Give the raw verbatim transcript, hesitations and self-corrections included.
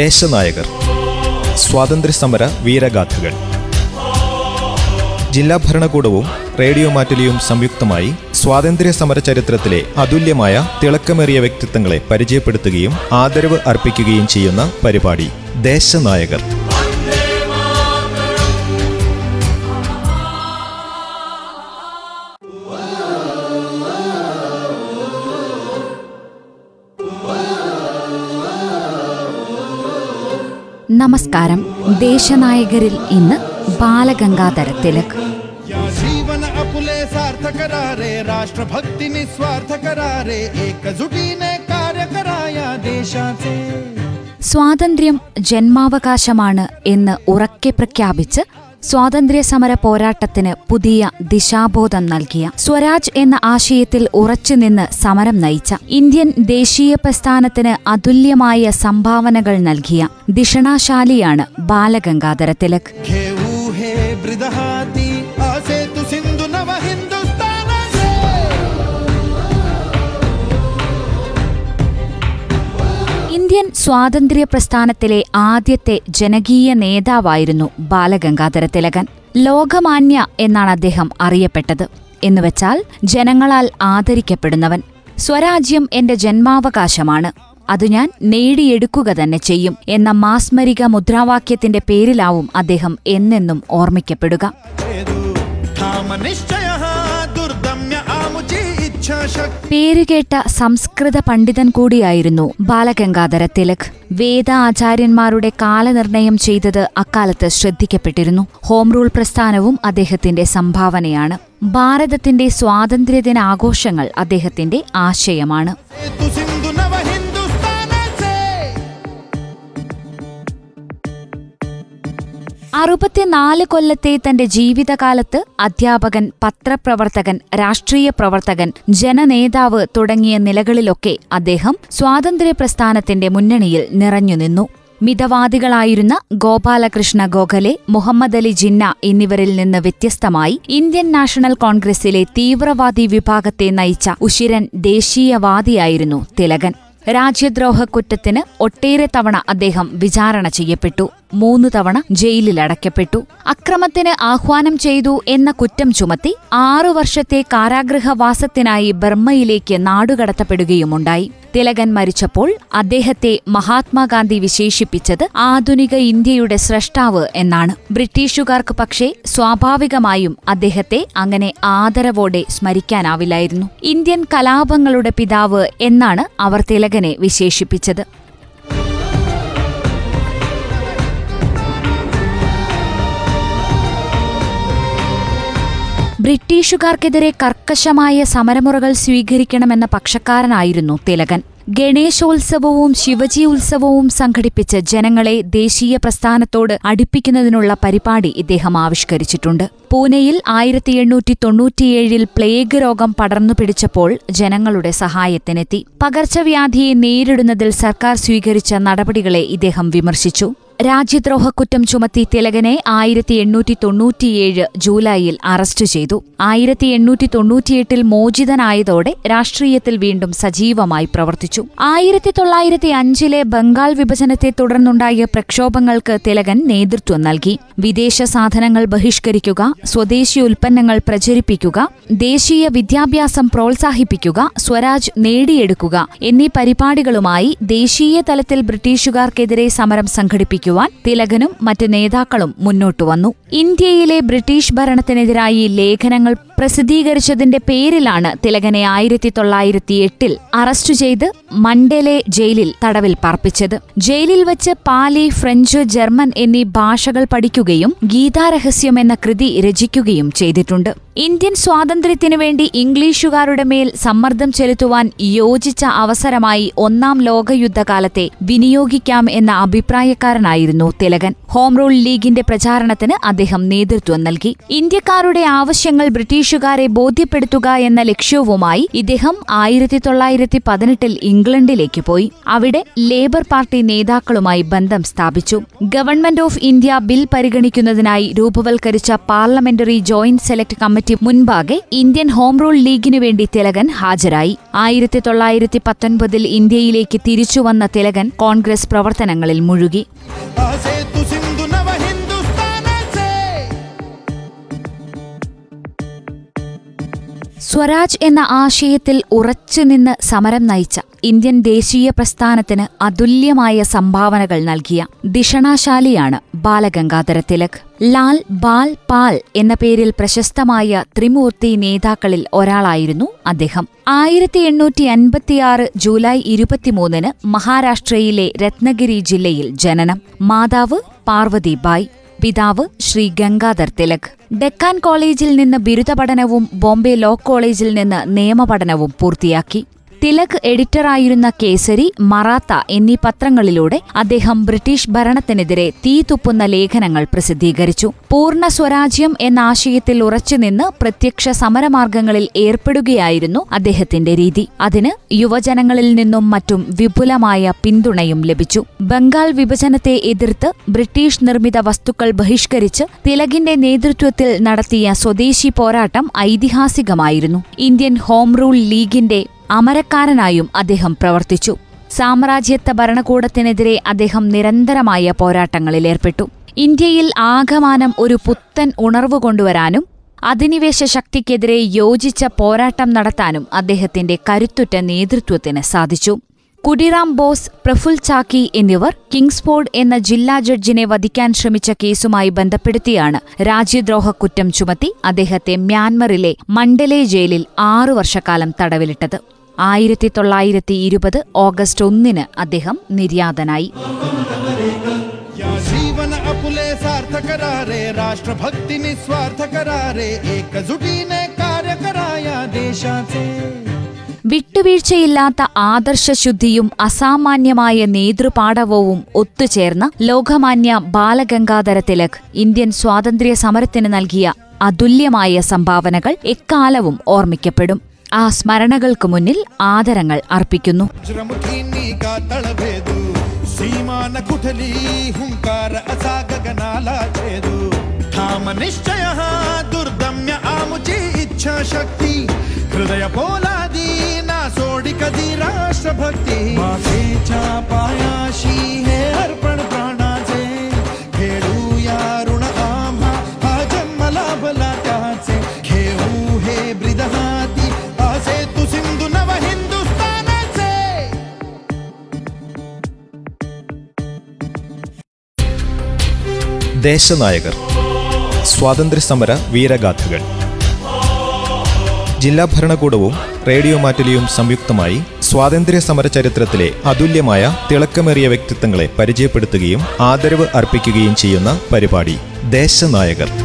ദേശനായകർ, സ്വാതന്ത്ര്യസമര വീരഗാഥകൾ. ജില്ലാ ഭരണകൂടവും റേഡിയോമാറ്റലിയും സംയുക്തമായി സ്വാതന്ത്ര്യ സമര ചരിത്രത്തിലെ അതുല്യമായ തിളക്കമേറിയ വ്യക്തിത്വങ്ങളെ പരിചയപ്പെടുത്തുകയും ആദരവ് അർപ്പിക്കുകയും ചെയ്യുന്ന പരിപാടി ദേശനായകർ. നമസ്കാരം. ദേശനായകരിൽ ഇന്ന് ബാലഗംഗാധര തിലക്. സ്വാതന്ത്ര്യം ജന്മാവകാശമാണ് എന്ന് ഉറക്കെ പ്രഖ്യാപിച്ച് സ്വാതന്ത്ര്യ സമര പോരാട്ടത്തിന് പുതിയ ദിശാബോധം നൽകിയ, സ്വരാജ് എന്ന ആശയത്തിൽ ഉറച്ചുനിന്ന് സമരം നയിച്ച, ഇന്ത്യൻ ദേശീയ പ്രസ്ഥാനത്തിന് അതുല്യമായ സംഭാവനകൾ നൽകിയ ദിഷണാശാലിയാണ് ബാലഗംഗാധര തിലക്. ഇന്ത്യൻ സ്വാതന്ത്ര്യ പ്രസ്ഥാനത്തിലെ ആദ്യത്തെ ജനകീയ നേതാവായിരുന്നു ബാലഗംഗാധര തിലകൻ. ലോകമാന്യ എന്നാണ് അദ്ദേഹം അറിയപ്പെട്ടത്. എന്നുവെച്ചാൽ ജനങ്ങളാൽ ആദരിക്കപ്പെടുന്നവൻ. സ്വരാജ്യം എന്റെ ജന്മാവകാശമാണ്, അത് ഞാൻ നേടിയെടുക്കുക തന്നെ ചെയ്യും എന്ന മാസ്മരിക മുദ്രാവാക്യത്തിന്റെ പേരിലാവും അദ്ദേഹം എന്നെന്നും ഓർമ്മിക്കപ്പെടുക. പേരുകേട്ട സംസ്കൃത പണ്ഡിതൻ കൂടിയായിരുന്നു ബാലഗംഗാധര തിലക്. വേദ ആചാര്യന്മാരുടെ കാലനിർണയം ചെയ്തത് അക്കാലത്ത് ശ്രദ്ധിക്കപ്പെട്ടിരുന്നു. ഹോം റൂൾ പ്രസ്ഥാനവും അദ്ദേഹത്തിന്റെ സംഭാവനയാണ്. ഭാരതത്തിന്റെ സ്വാതന്ത്ര്യദിനാഘോഷങ്ങൾ അദ്ദേഹത്തിന്റെ ആശയമാണ്. അറുപത്തിനാല് കൊല്ലത്തെ തന്റെ ജീവിതകാലത്ത് അധ്യാപകൻ, പത്രപ്രവർത്തകൻ, രാഷ്ട്രീയ പ്രവർത്തകൻ, ജനനേതാവ് തുടങ്ങിയ നിലകളിലൊക്കെ അദ്ദേഹം സ്വാതന്ത്ര്യ പ്രസ്ഥാനത്തിന്റെ മുന്നണിയിൽ നിറഞ്ഞുനിന്നു. മിതവാദികളായിരുന്ന ഗോപാലകൃഷ്ണ ഗോഖലെ, മുഹമ്മദ് അലി ജിന്ന എന്നിവരിൽ നിന്ന് വ്യത്യസ്തമായി ഇന്ത്യൻ നാഷണൽ കോൺഗ്രസിലെ തീവ്രവാദി വിഭാഗത്തെ നയിച്ച ഉശിരൻ ദേശീയവാദിയായിരുന്നു തിലകൻ. രാജ്യദ്രോഹക്കുറ്റത്തിന് ഒട്ടേറെ തവണ അദ്ദേഹം വിചാരണ ചെയ്യപ്പെട്ടു. മൂന്നു തവണ ജയിലിലടയ്ക്കപ്പെട്ടു. അക്രമത്തിന് ആഹ്വാനം ചെയ്തു എന്ന കുറ്റം ചുമത്തി ആറു വർഷത്തെ കാരാഗൃഹവാസത്തിനായി ബർമ്മയിലേക്ക് നാടുകടത്തപ്പെടുകയുമുണ്ടായി. തിലകൻ മരിച്ചപ്പോൾ അദ്ദേഹത്തെ മഹാത്മാഗാന്ധി വിശേഷിപ്പിച്ചത് ആധുനിക ഇന്ത്യയുടെ സ്രഷ്ടാവ് എന്നാണ്. ബ്രിട്ടീഷുകാർക്ക് പക്ഷേ സ്വാഭാവികമായും അദ്ദേഹത്തെ അങ്ങനെ ആദരവോടെ സ്മരിക്കാനാവില്ലായിരുന്നു. ഇന്ത്യൻ കലാപങ്ങളുടെ പിതാവ് എന്നാണ് അവർ തിലകനെ വിശേഷിപ്പിച്ചത്. ബ്രിട്ടീഷുകാർക്കെതിരെ കർക്കശമായ സമരമുറകൾ സ്വീകരിക്കണമെന്ന പക്ഷക്കാരനായിരുന്നു തിലകൻ. ഗണേശോത്സവവും ശിവജി ഉത്സവവും സംഘടിപ്പിച്ച് ജനങ്ങളെ ദേശീയ പ്രസ്ഥാനത്തോട് അടുപ്പിക്കുന്നതിനുള്ള പരിപാടി ഇദ്ദേഹം ആവിഷ്കരിച്ചിട്ടുണ്ട്. പൂനെയിൽ ആയിരത്തി എണ്ണൂറ്റി തൊണ്ണൂറ്റിയേഴിൽ പ്ലേഗ് രോഗം പടർന്നുപിടിച്ചപ്പോൾ ജനങ്ങളുടെ സഹായത്തിനെത്തി. പകർച്ചവ്യാധിയെ നേരിടുന്നതിൽ സർക്കാർ സ്വീകരിച്ച നടപടികളെ ഇദ്ദേഹം വിമർശിച്ചു. രാജ്യദ്രോഹക്കുറ്റം ചുമത്തി തിലകനെ ആയിരത്തി എണ്ണൂറ്റി തൊണ്ണൂറ്റിയേഴ് ജൂലൈയിൽ അറസ്റ്റ് ചെയ്തു. ആയിരത്തി എണ്ണൂറ്റി തൊണ്ണൂറ്റിയെട്ടിൽ മോചിതനായതോടെ രാഷ്ട്രീയത്തിൽ വീണ്ടും സജീവമായി പ്രവർത്തിച്ചു. ആയിരത്തി തൊള്ളായിരത്തി അഞ്ചിലെ ബംഗാൾ വിഭജനത്തെ തുടർന്നുണ്ടായ പ്രക്ഷോഭങ്ങൾക്ക് തിലകൻ നേതൃത്വം നൽകി. വിദേശ സാധനങ്ങൾ ബഹിഷ്കരിക്കുക, സ്വദേശി ഉൽപ്പന്നങ്ങൾ പ്രചരിപ്പിക്കുക, ദേശീയ വിദ്യാഭ്യാസം പ്രോത്സാഹിപ്പിക്കുക, സ്വരാജ് നേടിയെടുക്കുക എന്നീ പരിപാടികളുമായി ദേശീയ തലത്തിൽ ബ്രിട്ടീഷുകാർക്കെതിരെ സമരം സംഘടിപ്പിച്ചു തിലകനും മറ്റ് നേതാക്കളും മുന്നോട്ടു വന്നു. ഇന്ത്യയിലെ ബ്രിട്ടീഷ് ഭരണത്തിനെതിരായി ലേഖനങ്ങൾ പ്രസിദ്ധീകരിച്ചതിന്റെ പേരിലാണ് തിലകനെ ആയിരത്തി തൊള്ളായിരത്തി എട്ടിൽ അറസ്റ്റ് ചെയ്ത് മണ്ടലേ ജയിലിൽ തടവിൽ പാർപ്പിച്ചത്. ജയിലിൽ വച്ച് പാലി, ഫ്രഞ്ച്, ജർമ്മൻ എന്നീ ഭാഷകൾ പഠിക്കുകയും ഗീതാരഹസ്യം എന്ന കൃതി രചിക്കുകയും ചെയ്തിട്ടുണ്ട്. ഇന്ത്യൻ സ്വാതന്ത്ര്യത്തിനു വേണ്ടി ഇംഗ്ലീഷുകാരുടെ മേൽ സമ്മർദ്ദം ചെലുത്തുവാൻ യോജിച്ച അവസരമായി ഒന്നാം ലോകയുദ്ധകാലത്തെ വിനിയോഗിക്കാം എന്ന അഭിപ്രായക്കാരനായി നേതാവായിരുന്നു തിലകൻ. ഹോം റൂൾ ലീഗിന്റെ പ്രചാരണത്തിന് അദ്ദേഹം നേതൃത്വം നൽകി. ഇന്ത്യക്കാരുടെ ആവശ്യങ്ങൾ ബ്രിട്ടീഷുകാരെ ബോധ്യപ്പെടുത്തുക എന്ന ലക്ഷ്യവുമായി ഇദ്ദേഹം ആയിരത്തി തൊള്ളായിരത്തി പതിനെട്ടിൽ ഇംഗ്ലണ്ടിലേക്ക് പോയി. അവിടെ ലേബർ പാർട്ടി നേതാക്കളുമായി ബന്ധം സ്ഥാപിച്ചു. ഗവൺമെന്റ് ഓഫ് ഇന്ത്യ ബിൽ പരിഗണിക്കുന്നതിനായി രൂപവൽക്കരിച്ച പാർലമെന്ററി ജോയിന്റ് സെലക്ട് കമ്മിറ്റി മുൻപാകെ ഇന്ത്യൻ ഹോം റൂൾ ലീഗിനു വേണ്ടി തിലകൻ ഹാജരായി. ആയിരത്തി തൊള്ളായിരത്തി പത്തൊൻപതിൽ ഇന്ത്യയിലേക്ക് തിരിച്ചുവന്ന തിലകൻ കോൺഗ്രസ് പ്രവർത്തനങ്ങളിൽ മുഴുകി. സ്വരാജ് എന്ന ആശയത്തിൽ ഉറച്ചുനിന്ന് സമരം നയിച്ച, ഇന്ത്യൻ ദേശീയ പ്രസ്ഥാനത്തിന് അതുല്യമായ സംഭാവനകൾ നൽകിയ ദിഷണാശാലിയാണ് ബാലഗംഗാധര തിലക്. ലാൽ ബാൽ പാൽ എന്ന പേരിൽ പ്രശസ്തമായ ത്രിമൂർത്തി നേതാക്കളിൽ ഒരാളായിരുന്നു അദ്ദേഹം. ആയിരത്തി എണ്ണൂറ്റി അൻപത്തിയാറ് ജൂലൈ ഇരുപത്തിമൂന്നിന് മഹാരാഷ്ട്രയിലെ രത്നഗിരി ജില്ലയിൽ ജനനം. മാതാവ് പാർവതി ബായ്, പിതാവ് ശ്രീ ഗംഗാധർ തിലക്. ഡെക്കാൻ കോളേജിൽ നിന്ന് ബിരുദ പഠനവും ബോംബെ ലോ കോളേജിൽ നിന്ന് നിയമപഠനവും പൂർത്തിയാക്കി. തിലക് എഡിറ്ററായിരുന്ന കേസരി, മറാത്ത എന്നീ പത്രങ്ങളിലൂടെ അദ്ദേഹം ബ്രിട്ടീഷ് ഭരണത്തിനെതിരെ തീതുപ്പുന്ന ലേഖനങ്ങൾ പ്രസിദ്ധീകരിച്ചു. പൂർണ്ണ സ്വരാജ്യം എന്ന ആശയത്തിൽ ഉറച്ചുനിന്ന് പ്രത്യക്ഷ സമരമാർഗങ്ങളിൽ ഏർപ്പെടുകയായിരുന്നു അദ്ദേഹത്തിന്റെ രീതി. അതിന് യുവജനങ്ങളിൽ നിന്നും മറ്റും വിപുലമായ പിന്തുണയും ലഭിച്ചു. ബംഗാൾ വിഭജനത്തെ എതിർത്ത് ബ്രിട്ടീഷ് നിർമ്മിത വസ്തുക്കൾ ബഹിഷ്കരിച്ച് തിലകിന്റെ നേതൃത്വത്തിൽ നടത്തിയ സ്വദേശി പോരാട്ടം ഐതിഹാസികമായിരുന്നു. ഇന്ത്യൻ ഹോം റൂൾ ലീഗിന്റെ അമരക്കാരനായും അദ്ദേഹം പ്രവർത്തിച്ചു. സാമ്രാജ്യത്വ ഭരണകൂടത്തിനെതിരെ അദ്ദേഹം നിരന്തരമായ പോരാട്ടങ്ങളിലേർപ്പെട്ടു. ഇന്ത്യയിൽ ആകമാനം ഒരു പുത്തൻ ഉണർവ് കൊണ്ടുവരാനും അധിനിവേശ ശക്തിക്കെതിരെ യോജിച്ച പോരാട്ടം നടത്താനും അദ്ദേഹത്തിന്റെ കരുത്തുറ്റ നേതൃത്വത്തിന് സാധിച്ചു. ഖുദിറാം ബോസ്, പ്രഫുൽ ചാക്കി എന്നിവർ കിങ്സ്ഫോർഡ് എന്ന ജില്ലാ ജഡ്ജിനെ വധിക്കാൻ ശ്രമിച്ച കേസുമായി ബന്ധപ്പെടുത്തിയാണ് രാജ്യദ്രോഹ കുറ്റം ചുമത്തി അദ്ദേഹത്തെ മ്യാൻമറിലെ മണ്ടലേ ജയിലിൽ ആറു വർഷക്കാലം തടവിലിട്ടത്. ആയിരത്തി തൊള്ളായിരത്തി ഇരുപത് ഓഗസ്റ്റ് ഒന്നിന് അദ്ദേഹം നിര്യാതനായി. വിട്ടുവീഴ്ചയില്ലാത്ത ആദർശശുദ്ധിയും അസാമാന്യമായ നേതൃപാടവവും ഒത്തുചേർന്ന ലോകമാന്യ ബാലഗംഗാധര തിലക് ഇന്ത്യൻ സ്വാതന്ത്ര്യ സമരത്തിന് നൽകിയ അതുല്യമായ സംഭാവനകൾ എക്കാലവും ഓർമ്മിക്കപ്പെടും. ആ സ്മരണകൾക്കു മുന്നിൽ ആദരങ്ങൾ അർപ്പിക്കുന്നു. ദേശനായകർ, സ്വാതന്ത്ര്യസമര വീരഗാഥകൾ. ജില്ലാ ഭരണകൂടവും റേഡിയോമാറ്റലിയും സംയുക്തമായി സ്വാതന്ത്ര്യസമര ചരിത്രത്തിലെ അതുല്യമായ തിളക്കമേറിയ വ്യക്തിത്വങ്ങളെ പരിചയപ്പെടുത്തുകയും ആദരവ് അർപ്പിക്കുകയും ചെയ്യുന്ന പരിപാടി ദേശനായകർ.